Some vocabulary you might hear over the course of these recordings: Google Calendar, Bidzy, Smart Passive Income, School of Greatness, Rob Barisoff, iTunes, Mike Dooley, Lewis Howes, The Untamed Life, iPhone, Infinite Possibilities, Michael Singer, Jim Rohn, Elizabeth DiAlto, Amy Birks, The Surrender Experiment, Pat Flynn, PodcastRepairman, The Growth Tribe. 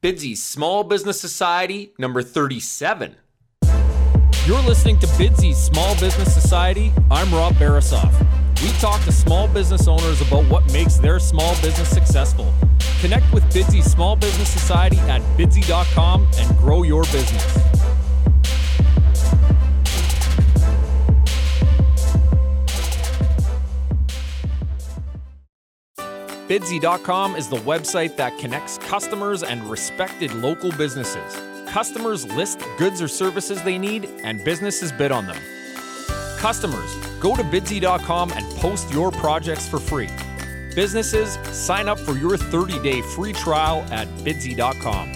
Bidzy's Small Business Society, number 37. You're listening to Bidzy's Small Business Society. I'm Rob Barisoff. We talk to small business owners about what makes their small business successful. Connect with Bidzy's Small Business Society at bidzy.com and grow your business. Bidzy.com is the website that connects customers and respected local businesses. Customers list goods or services they need, and businesses bid on them. Customers, go to Bidzy.com and post your projects for free. Businesses, sign up for your 30-day free trial at Bidzy.com.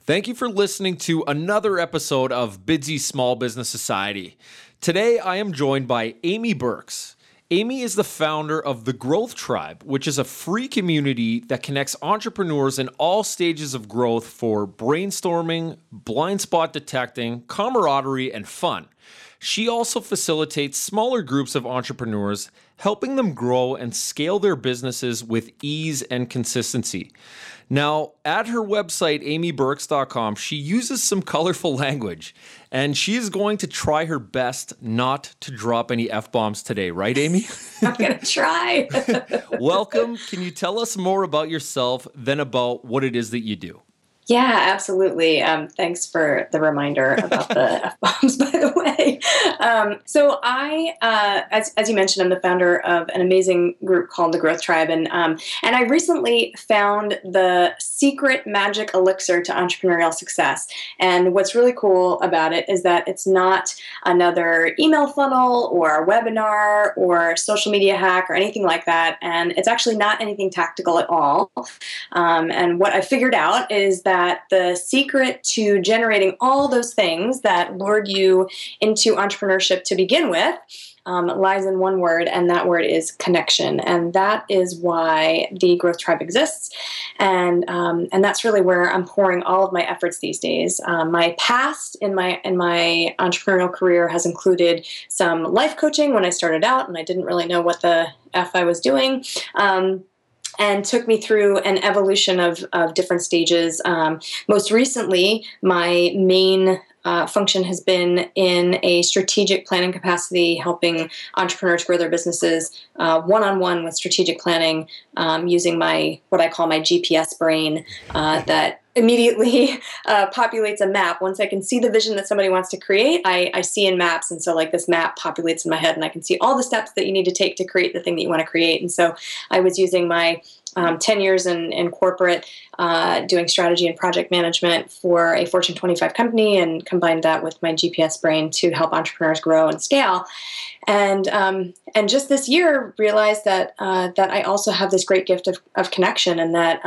Thank you for listening to another episode of Bidzy Small Business Society. Today, I am joined by Amy Birks. Amy is the founder of The Growth Tribe, which is a free community that connects entrepreneurs in all stages of growth for brainstorming, blind spot detecting, camaraderie, and fun. She also facilitates smaller groups of entrepreneurs, helping them grow and scale their businesses with ease and consistency. Now, at her website, amybirks.com, she uses some colorful language, and she is going to try her best not to drop any F-bombs today, right, Amy? I'm going to try. Welcome. Can you tell us more about yourself than about what it is that you do? Yeah, absolutely. Thanks for the reminder about the F-bombs, by the way. So I, as you mentioned, I'm the founder of an amazing group called The Growth Tribe. And I recently found the secret magic elixir to entrepreneurial success. And what's really cool about it is that it's not another email funnel or a webinar or social media hack or anything like that. And it's actually not anything tactical at all. And what I figured out is that the secret to generating all those things that lured you into entrepreneurship to begin with lies in one word, and that word is connection. And that is why the Growth Tribe exists. And that's really where I'm pouring all of my efforts these days. My past in my entrepreneurial career has included some life coaching when I started out and I didn't really know what the F I was doing. And took me through an evolution of different stages. Most recently, my main function has been in a strategic planning capacity, helping entrepreneurs grow their businesses one-on-one with strategic planning, using what I call my GPS brain that immediately populates a map. Once I can see the vision that somebody wants to create, I see in maps. And so like this map populates in my head and I can see all the steps that you need to take to create the thing that you want to create. And so I was using my 10 years in corporate doing strategy and project management for a Fortune 25 company and combined that with my GPS brain to help entrepreneurs grow and scale. And just this year realized that I also have this great gift of connection and that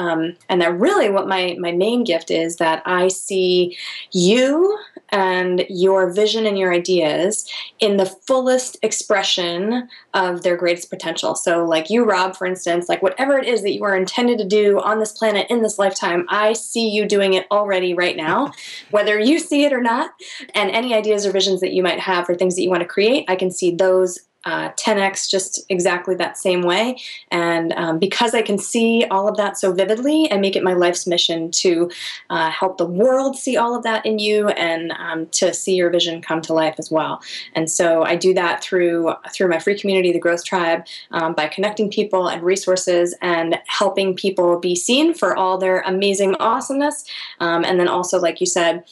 really what my main gift is that I see you and your vision and your ideas in the fullest expression of their greatest potential. So like you, Rob, for instance, like whatever it is that you are intended to do on this planet in this lifetime, I see you doing it already right now, whether you see it or not. And any ideas or visions that you might have for things that you want to create, I can see those 10x just exactly that same way. And because I can see all of that so vividly, I make it my life's mission to help the world see all of that in you and to see your vision come to life as well. And so I do that through my free community, The Growth Tribe, by connecting people and resources and helping people be seen for all their amazing awesomeness. And then also, like you said,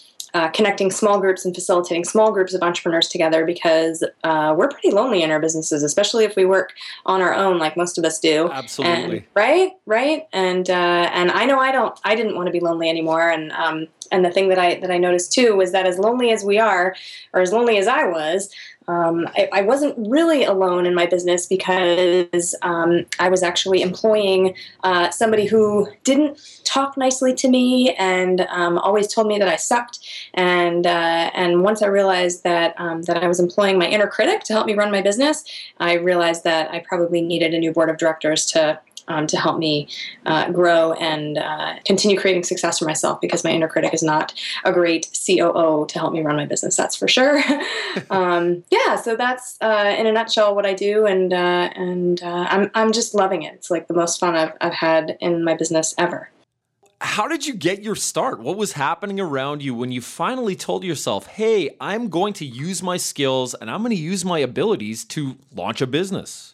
connecting small groups and facilitating small groups of entrepreneurs together because we're pretty lonely in our businesses, especially if we work on our own, like most of us do. Absolutely. And, right. And I know I didn't want to be lonely anymore. And the thing that I noticed too was that as lonely as we are, or as lonely as I was, I wasn't really alone in my business because I was actually employing somebody who didn't talk nicely to me and always told me that I sucked. And once I realized that I was employing my inner critic to help me run my business, I realized that I probably needed a new board of directors to to help me grow and continue creating success for myself, because my inner critic is not a great COO to help me run my business, that's for sure. So that's in a nutshell what I do, and I'm just loving it. It's like the most fun I've had in my business ever. How did you get your start? What was happening around you when you finally told yourself, hey, I'm going to use my skills and I'm going to use my abilities to launch a business?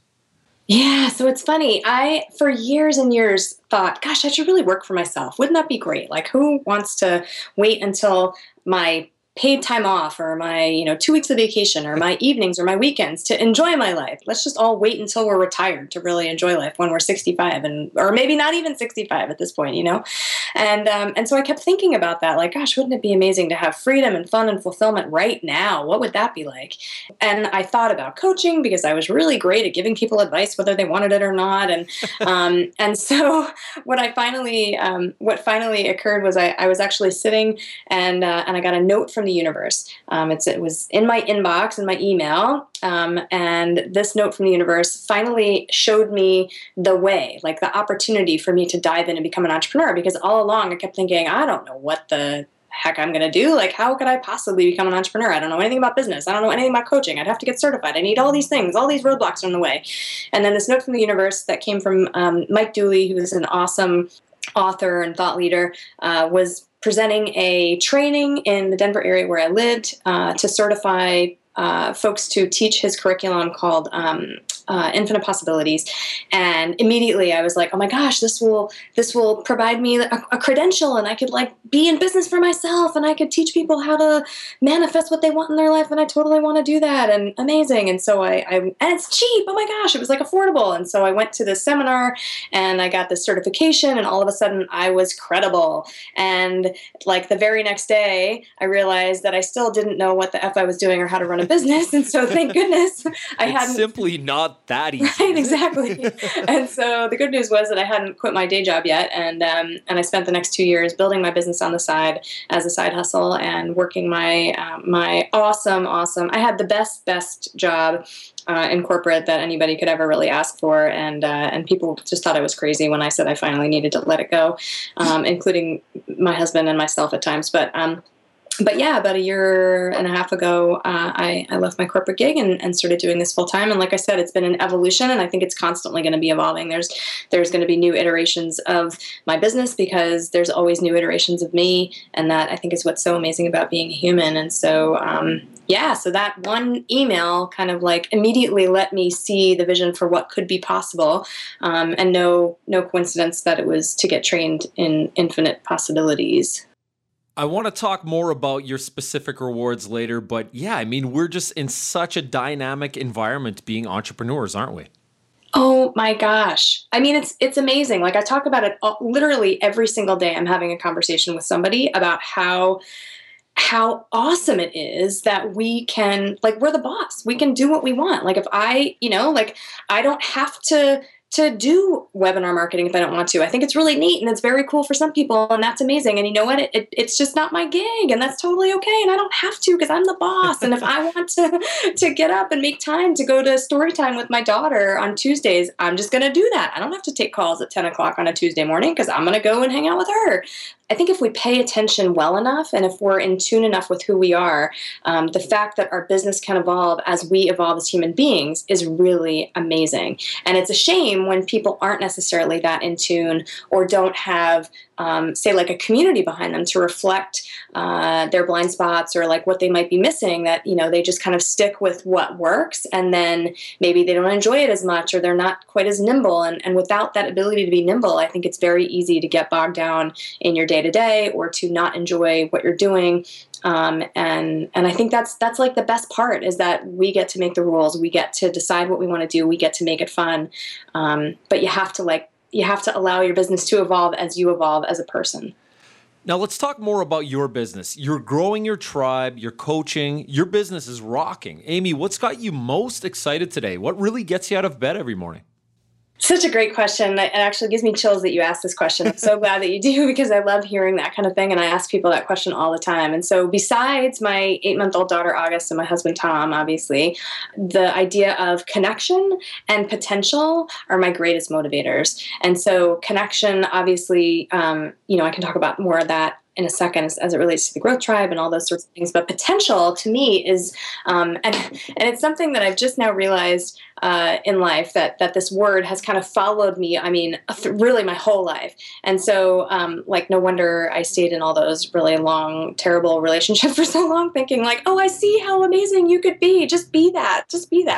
Yeah, so it's funny. I, for years and years, thought, gosh, I should really work for myself. Wouldn't that be great? Like, who wants to wait until my paid time off or my, 2 weeks of vacation or my evenings or my weekends to enjoy my life? Let's just all wait until we're retired to really enjoy life when we're 65 or maybe not even 65 at this point, And so I kept thinking about that, like, gosh, wouldn't it be amazing to have freedom and fun and fulfillment right now? What would that be like? And I thought about coaching because I was really great at giving people advice, whether they wanted it or not. And, and so what I finally, occurred was I was actually sitting and I got a note from the universe. It was in my inbox, in my email. And this note from the universe finally showed me the way, like the opportunity for me to dive in and become an entrepreneur, because all along I kept thinking, I don't know what the heck I'm going to do. Like, how could I possibly become an entrepreneur? I don't know anything about business. I don't know anything about coaching. I'd have to get certified. I need all these things. All these roadblocks are in the way. And then this note from the universe that came from Mike Dooley, who is an awesome author and thought leader, was presenting a training in the Denver area where I lived to certify folks to teach his curriculum called Infinite Possibilities. And immediately I was like, oh my gosh, this will provide me a credential, and I could like be in business for myself, and I could teach people how to manifest what they want in their life. And I totally want to do that. And amazing. And so and it's cheap. Oh my gosh, it was like affordable. And so I went to this seminar and I got this certification, and all of a sudden I was credible. And like the very next day I realized that I still didn't know what the F I was doing or how to run a business. And so thank goodness I hadn't simply not that easy. Right, exactly. And so the good news was that I hadn't quit my day job yet. And I spent the next 2 years building my business on the side as a side hustle and working my, my awesome, I had the best job in corporate that anybody could ever really ask for. And people just thought I was crazy when I said I finally needed to let it go, including my husband and myself at times. But yeah, about a year and a half ago, I left my corporate gig and started doing this full time. And like I said, it's been an evolution, and I think it's constantly going to be evolving. There's going to be new iterations of my business because there's always new iterations of me. And that I think is what's so amazing about being a human. And so, so that one email kind of like immediately let me see the vision for what could be possible. And no coincidence that it was to get trained in Infinite Possibilities. I want to talk more about your specific rewards later, but yeah, I mean, we're just in such a dynamic environment being entrepreneurs, aren't we? Oh my gosh. I mean, it's amazing. Like I talk about it literally every single day. I'm having a conversation with somebody about how awesome it is that we can, like, we're the boss. We can do what we want. Like if I don't have to do webinar marketing if I don't want to. I think it's really neat and it's very cool for some people, and that's amazing. And you know what? It's just not my gig, and that's totally okay. And I don't have to because I'm the boss. And if I want to get up and make time to go to story time with my daughter on Tuesdays, I'm just going to do that. I don't have to take calls at 10 o'clock on a Tuesday morning because I'm going to go and hang out with her. I think if we pay attention well enough and if we're in tune enough with who we are, the fact that our business can evolve as we evolve as human beings is really amazing. And it's a shame when people aren't necessarily that in tune or don't have, say, like a community behind them to reflect their blind spots or like what they might be missing, that, they just kind of stick with what works, and then maybe they don't enjoy it as much or they're not quite as nimble. And without that ability to be nimble, I think it's very easy to get bogged down in your day-to-day or to not enjoy what you're doing. And I think that's like the best part, is that we get to make the rules. We get to decide what we want to do. We get to make it fun. But you have to allow your business to evolve as you evolve as a person. Now let's talk more about your business. You're growing your tribe, you're coaching, your business is rocking. Amy, what's got you most excited today? What really gets you out of bed every morning? Such a great question. It actually gives me chills that you asked this question. I'm so glad that you do, because I love hearing that kind of thing. And I ask people that question all the time. And so besides my 8-month-old daughter, August, and my husband, Tom, obviously, the idea of connection and potential are my greatest motivators. And so connection, obviously, I can talk about more of that in a second as it relates to the Growth Tribe and all those sorts of things. But potential to me is, and it's something that I've just now realized in life, that this word has kind of followed me, really my whole life. And so no wonder I stayed in all those really long, terrible relationships for so long, thinking I see how amazing you could be. Just be that,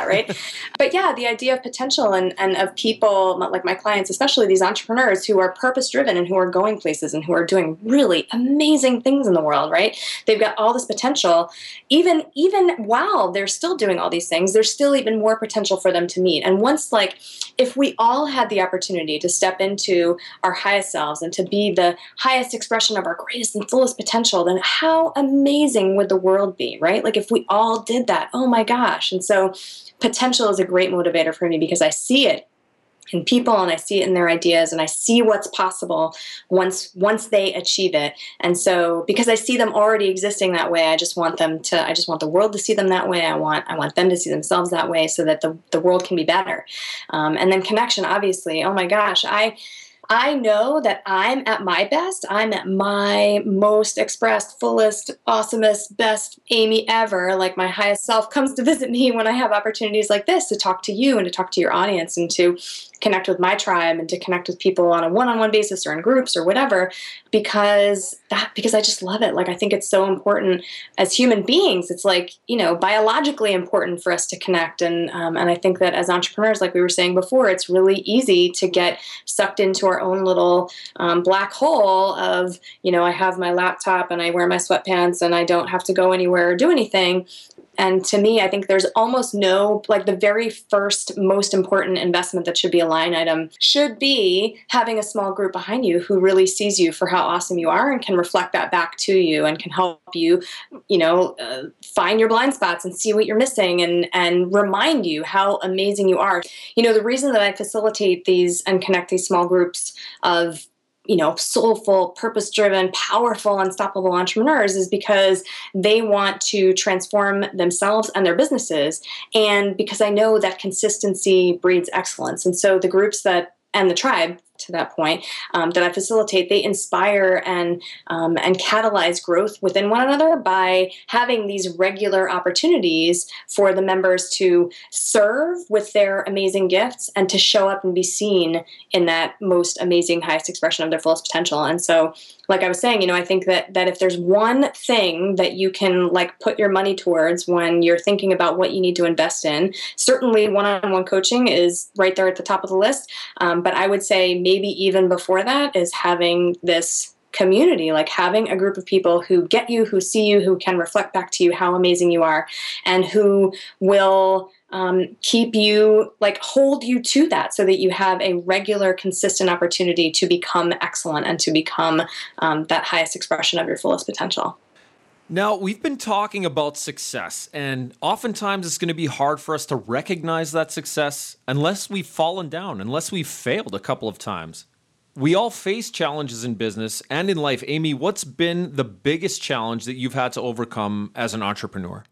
right? But yeah, the idea of potential and of people, like my clients, especially these entrepreneurs who are purpose-driven and who are going places and who are doing really amazing things in the world, right? They've got all this potential. Even while they're still doing all these things, there's still even more potential for them to meet. And once, if we all had the opportunity to step into our highest selves and to be the highest expression of our greatest and fullest potential, then how amazing would the world be, right? If we all did that, oh my gosh. And so potential is a great motivator for me, because I see it in people, and I see it in their ideas, and I see what's possible once they achieve it. And so, because I see them already existing that way, I just want the world to see them that way. I want them to see themselves that way, so that the world can be better. And then connection, obviously. Oh my gosh, I know that I'm at my best. I'm at my most expressed, fullest, awesomest, best Amy ever. My highest self comes to visit me when I have opportunities like this to talk to you and to talk to your audience and to connect with my tribe and to connect with people on a one-on-one basis or in groups or whatever, because I just love it. I think it's so important as human beings. It's biologically important for us to connect. And I think that as entrepreneurs, like we were saying before, it's really easy to get sucked into our own little black hole of, I have my laptop and I wear my sweatpants and I don't have to go anywhere or do anything. And to me, I think there's almost no, the very first most important investment that should be a line item should be having a small group behind you who really sees you for how awesome you are and can reflect that back to you and can help you, find your blind spots and see what you're missing and remind you how amazing you are. The reason that I facilitate these and connect these small groups of soulful, purpose-driven, powerful, unstoppable entrepreneurs is because they want to transform themselves and their businesses. And because I know that consistency breeds excellence. And so the groups and the tribe, to that point, that I facilitate, they inspire and catalyze growth within one another by having these regular opportunities for the members to serve with their amazing gifts and to show up and be seen in that most amazing, highest expression of their fullest potential. And so, like I was saying, I think that if there's one thing that you can put your money towards when you're thinking about what you need to invest in, certainly one-on-one coaching is right there at the top of the list. But I would say maybe even before that is having this community, having a group of people who get you, who see you, who can reflect back to you how amazing you are, and who will keep you, hold you to that, so that you have a regular, consistent opportunity to become excellent and to become that highest expression of your fullest potential. Now, we've been talking about success, and oftentimes it's going to be hard for us to recognize that success unless we've fallen down, unless we've failed a couple of times. We all face challenges in business and in life. Amy, what's been the biggest challenge that you've had to overcome as an entrepreneur?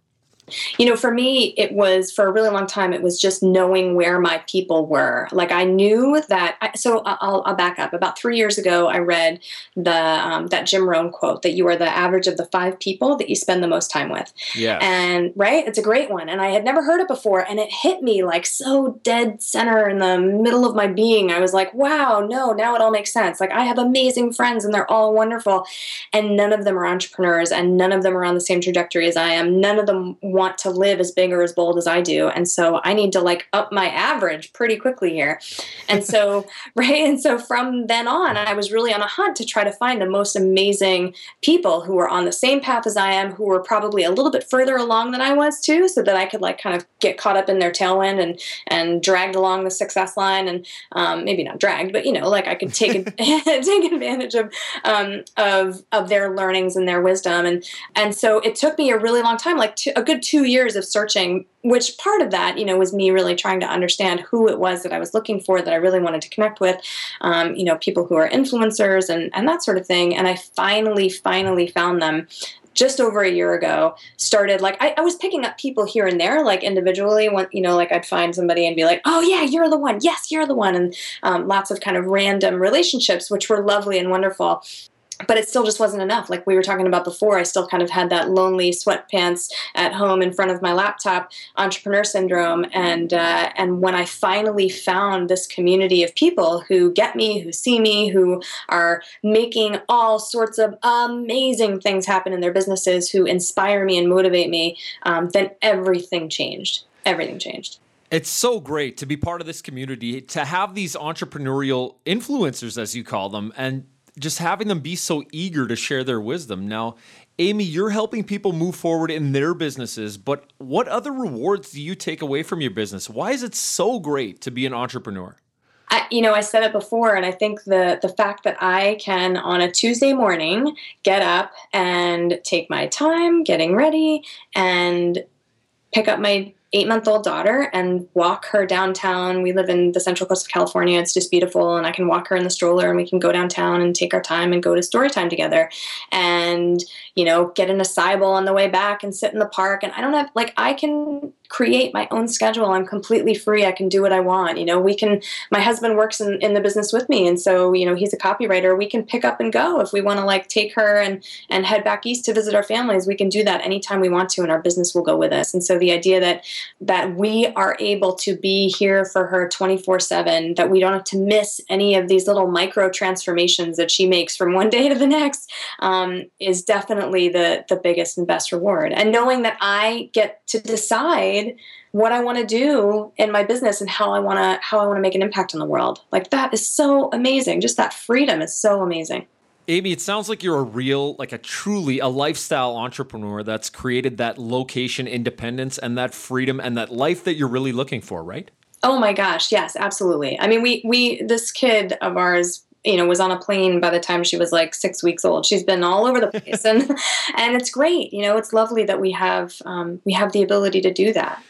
For me, it was, for a really long time, it was just knowing where my people were. I knew that, I'll back up. About 3 years ago, I read that Jim Rohn quote that you are the average of the 5 people that you spend the most time with. Yeah. And right, it's a great one. And I had never heard it before. And it hit me so dead center in the middle of my being. I was like, wow, no, now it all makes sense. I have amazing friends and they're all wonderful. And none of them are entrepreneurs and none of them are on the same trajectory as I am. None of them want to live as big or as bold as I do. And so I need to up my average pretty quickly here. And so, right. And so from then on, I was really on a hunt to try to find the most amazing people who were on the same path as I am, who were probably a little bit further along than I was too, so that I could get caught up in their tailwind and dragged along the success line, and maybe not dragged, but I could take advantage of their learnings and their wisdom. And so it took me a really long time, a good 2 years of searching, which part of that, you know, was me really trying to understand who it was that I was looking for, that I really wanted to connect with, you know, people who are influencers and that sort of thing. And I finally found them just over a year ago. Started, like, I was picking up people here and there, like individually, when, you know, like I'd find somebody and be like, oh yeah, you're the one. Yes, you're the one. And lots of kind of random relationships, which were lovely and wonderful. But it still just wasn't enough. Like we were talking about before, I still kind of had that lonely sweatpants at home in front of my laptop entrepreneur syndrome. And when I finally found this community of people who get me, who see me, who are making all sorts of amazing things happen in their businesses, who inspire me and motivate me, then everything changed. Everything changed. It's so great to be part of this community, to have these entrepreneurial influencers, as you call them, and just having them be so eager to share their wisdom. Now, Amy, you're helping people move forward in their businesses, but what other rewards do you take away from your business? Why is it so great to be an entrepreneur? You know, I said it before, and I think the fact that I can, on a Tuesday morning, get up and take my time getting ready and pick up my 8-month-old daughter and walk her downtown. We live in the central coast of California. It's just beautiful. And I can walk her in the stroller and we can go downtown and take our time and go to story time together and, you know, get an acai bowl on the way back and sit in the park. And I don't have, like, I can create my own schedule. I'm completely free. I can do what I want. You know, we can, my husband works in the business with me. And so, you know, he's a copywriter. We can pick up and go if we want to, like, take her and head back east to visit our families. We can do that anytime we want to, and our business will go with us. And so the idea that we are able to be here for her 24/7, that we don't have to miss any of these little micro transformations that she makes from one day to the next, is definitely the biggest and best reward. And knowing that I get to decide what I want to do in my business and how I want to make an impact on the world, like, that is so amazing. Just that freedom is so amazing. Amy, it sounds like you're a truly lifestyle entrepreneur that's created that location independence and that freedom and that life that you're really looking for, right? Oh my gosh, yes, absolutely. I mean, we this kid of ours, you know, was on a plane by the time she was like 6 weeks old. She's been all over the place, and it's great. You know, it's lovely that we have the ability to do that.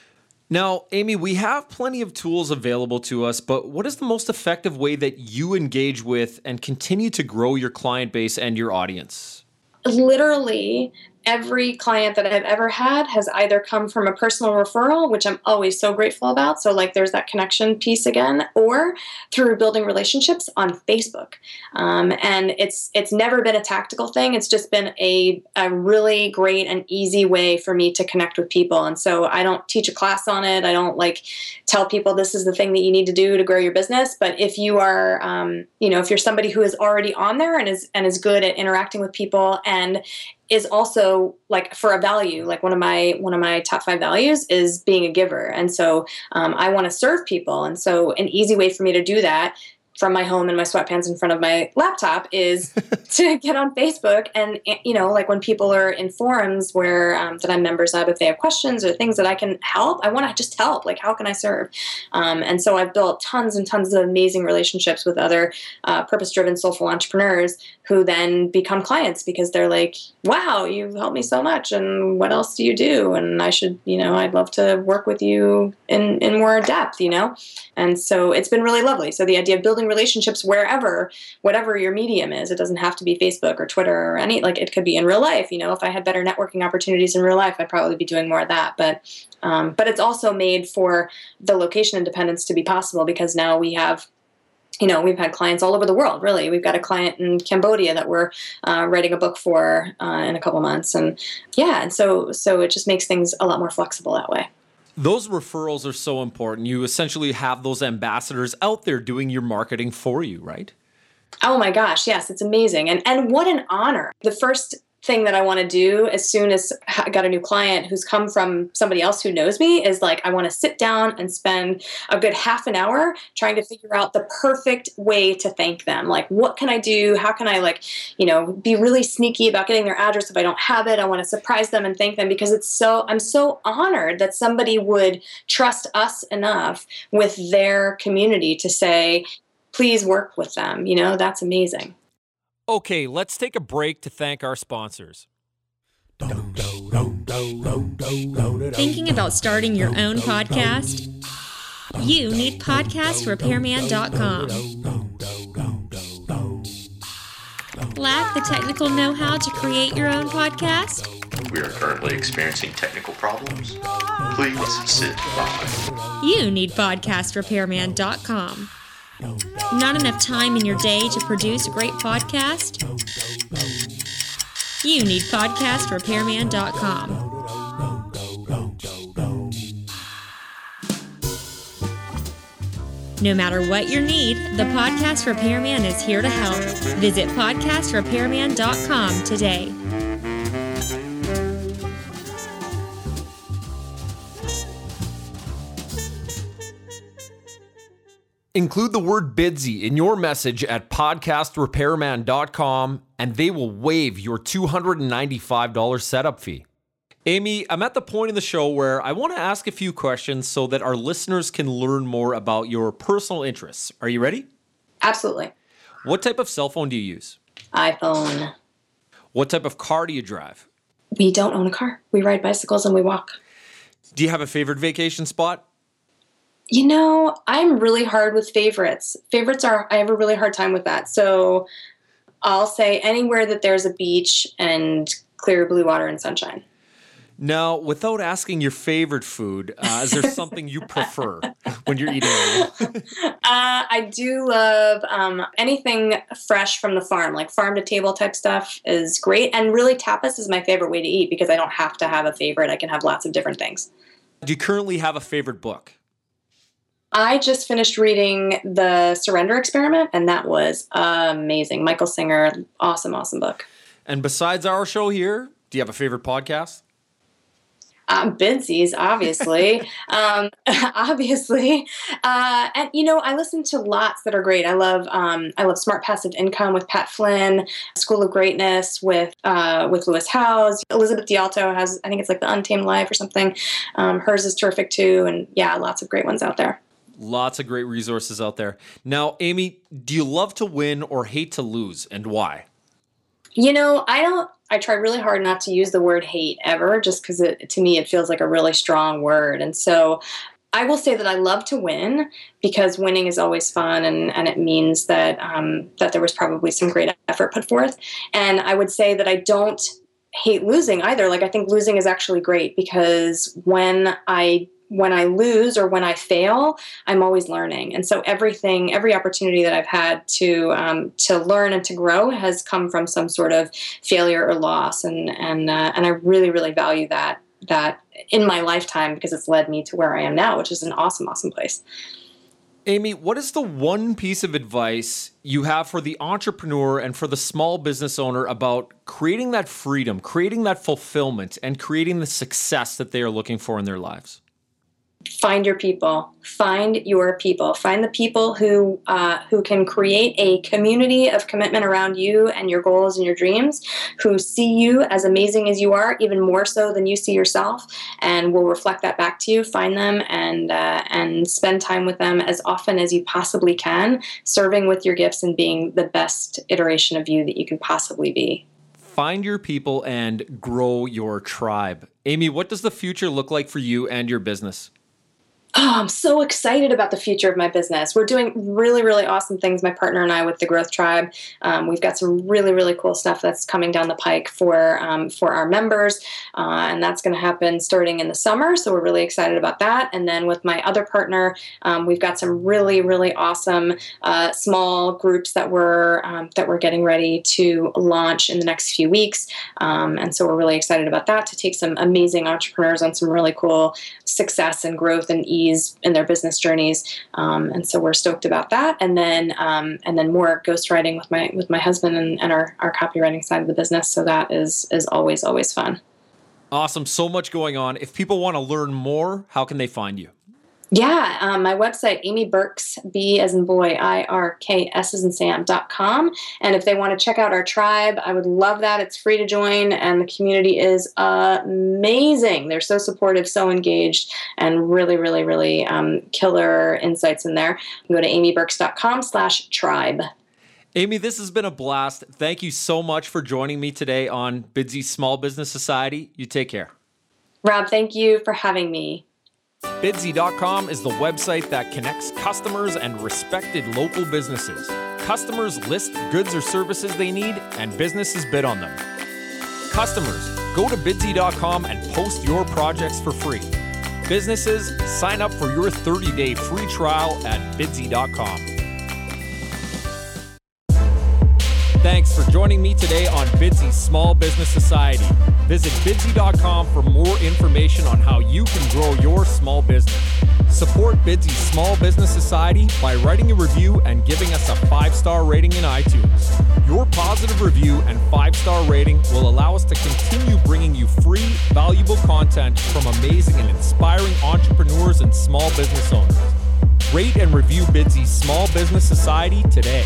Now, Amy, we have plenty of tools available to us, but what is the most effective way that you engage with and continue to grow your client base and your audience? Literally, every client that I've ever had has either come from a personal referral, which I'm always so grateful about. So, like, there's that connection piece again, or through building relationships on Facebook. And it's never been a tactical thing. It's just been a really great and easy way for me to connect with people. And so I don't teach a class on it. I don't, like, tell people this is the thing that you need to do to grow your business. But if you are, you know, if you're somebody who is already on there and is good at interacting with people and is also, like, for a value, like, one of my top 5 values is being a giver. And so I want to serve people. And so an easy way for me to do that from my home in my sweatpants in front of my laptop is to get on Facebook. And, you know, like, when people are in forums where that I'm members of, if they have questions or things that I can help, I want to just help. Like, how can I serve? And so I've built tons and tons of amazing relationships with other purpose-driven, soulful entrepreneurs who then become clients because they're like, wow, you've helped me so much. And what else do you do? And I should, you know, I'd love to work with you in more depth, you know? And so it's been really lovely. So the idea of building relationships wherever, whatever your medium is, it doesn't have to be Facebook or Twitter or any, like, it could be in real life. You know, if I had better networking opportunities in real life, I'd probably be doing more of that. But it's also made for the location independence to be possible because now we have, you know, we've had clients all over the world, really. We've got a client in Cambodia that we're writing a book for in a couple months. And yeah, and so it just makes things a lot more flexible that way. Those referrals are so important. You essentially have those ambassadors out there doing your marketing for you, right? Oh my gosh, yes, it's amazing. And what an honor. The first thing that I want to do as soon as I got a new client who's come from somebody else who knows me is, like, I want to sit down and spend a good half an hour trying to figure out the perfect way to thank them. Like, what can I do? How can I, like, you know, be really sneaky about getting their address if I don't have it? I want to surprise them and thank them because I'm so honored that somebody would trust us enough with their community to say, please work with them. You know, that's amazing. Okay, let's take a break to thank our sponsors. Dun, dun. Thinking about starting your own podcast? You need PodcastRepairman.com. Lack the technical know-how to create your own podcast? We are currently experiencing technical problems. Please sit by. You need PodcastRepairman.com. Not enough time in your day to produce a great podcast? You need PodcastRepairman.com. No matter what your need, the Podcast Repairman is here to help. Visit PodcastRepairman.com today. Include the word Bidzy in your message at PodcastRepairman.com and they will waive your $295 setup fee. Amy, I'm at the point in the show where I want to ask a few questions so that our listeners can learn more about your personal interests. Are you ready? Absolutely. What type of cell phone do you use? iPhone. What type of car do you drive? We don't own a car. We ride bicycles and we walk. Do you have a favorite vacation spot? You know, I'm really hard with favorites. I have a really hard time with that. So I'll say anywhere that there's a beach and clear blue water and sunshine. Now, without asking your favorite food, is there something you prefer when you're eating? I do love anything fresh from the farm, like farm to table type stuff is great. And really tapas is my favorite way to eat because I don't have to have a favorite. I can have lots of different things. Do you currently have a favorite book? I just finished reading The Surrender Experiment, and that was amazing. Michael Singer, awesome, awesome book. And besides our show here, do you have a favorite podcast? Bidzy's, obviously. And, you know, I listen to lots that are great. I love Smart Passive Income with Pat Flynn, School of Greatness with Lewis Howes. Elizabeth DiAlto has, I think it's like The Untamed Life or something. Hers is terrific too. And yeah, lots of great ones out there. Lots of great resources out there. Now, Amy, do you love to win or hate to lose, and why? You know, I try really hard not to use the word hate ever, just because to me it feels like a really strong word. And so I will say that I love to win because winning is always fun, and it means that that there was probably some great effort put forth. And I would say that I don't hate losing either. Like, I think losing is actually great because when I lose or when I fail, I'm always learning. And so every opportunity that I've had to learn and to grow has come from some sort of failure or loss. And I really, really value that in my lifetime because it's led me to where I am now, which is an awesome, awesome place. Amy, what is the one piece of advice you have for the entrepreneur and for the small business owner about creating that freedom, creating that fulfillment, and creating the success that they are looking for in their lives? Find your people. Find your people. Find the people who can create a community of commitment around you and your goals and your dreams, who see you as amazing as you are, even more so than you see yourself, and will reflect that back to you. Find them and spend time with them as often as you possibly can, serving with your gifts and being the best iteration of you that you can possibly be. Find your people and grow your tribe. Amy, what does the future look like for you and your business? Oh, I'm so excited about the future of my business. We're doing really, really awesome things, my partner and I, with The Growth Tribe. We've got some really, really cool stuff that's coming down the pike for our members, and that's going to happen starting in the summer, so we're really excited about that. And then with my other partner, we've got some really, really awesome small groups that we're getting ready to launch in the next few weeks, and so we're really excited about that, to take some amazing entrepreneurs on some really cool success and growth and ease in their business journeys, and so we're stoked about that. And then more ghostwriting with my husband and our copywriting side of the business. So that is always, always fun. Awesome, so much going on. If people want to learn more, how can they find you? Yeah, my website, Amy Birks, B as in boy, I-R-K-S as in Sam.com. And if they want to check out our tribe, I would love that. It's free to join, and the community is amazing. They're so supportive, so engaged, and really, really, really killer insights in there. Go to amybirks.com/tribe. Amy, this has been a blast. Thank you so much for joining me today on Bidzy Small Business Society. You take care. Rob, thank you for having me. Bidzy.com is the website that connects customers and respected local businesses. Customers list goods or services they need, and businesses bid on them. Customers, go to Bidzy.com and post your projects for free. Businesses, sign up for your 30-day free trial at Bidzy.com. Thanks for joining me today on Bidzy Small Business Society. Visit Bidzy.com for more information on how you can grow your small business. Support Bidzy Small Business Society by writing a review and giving us a 5-star rating in iTunes. Your positive review and 5-star rating will allow us to continue bringing you free, valuable content from amazing and inspiring entrepreneurs and small business owners. Rate and review Bidzy Small Business Society today.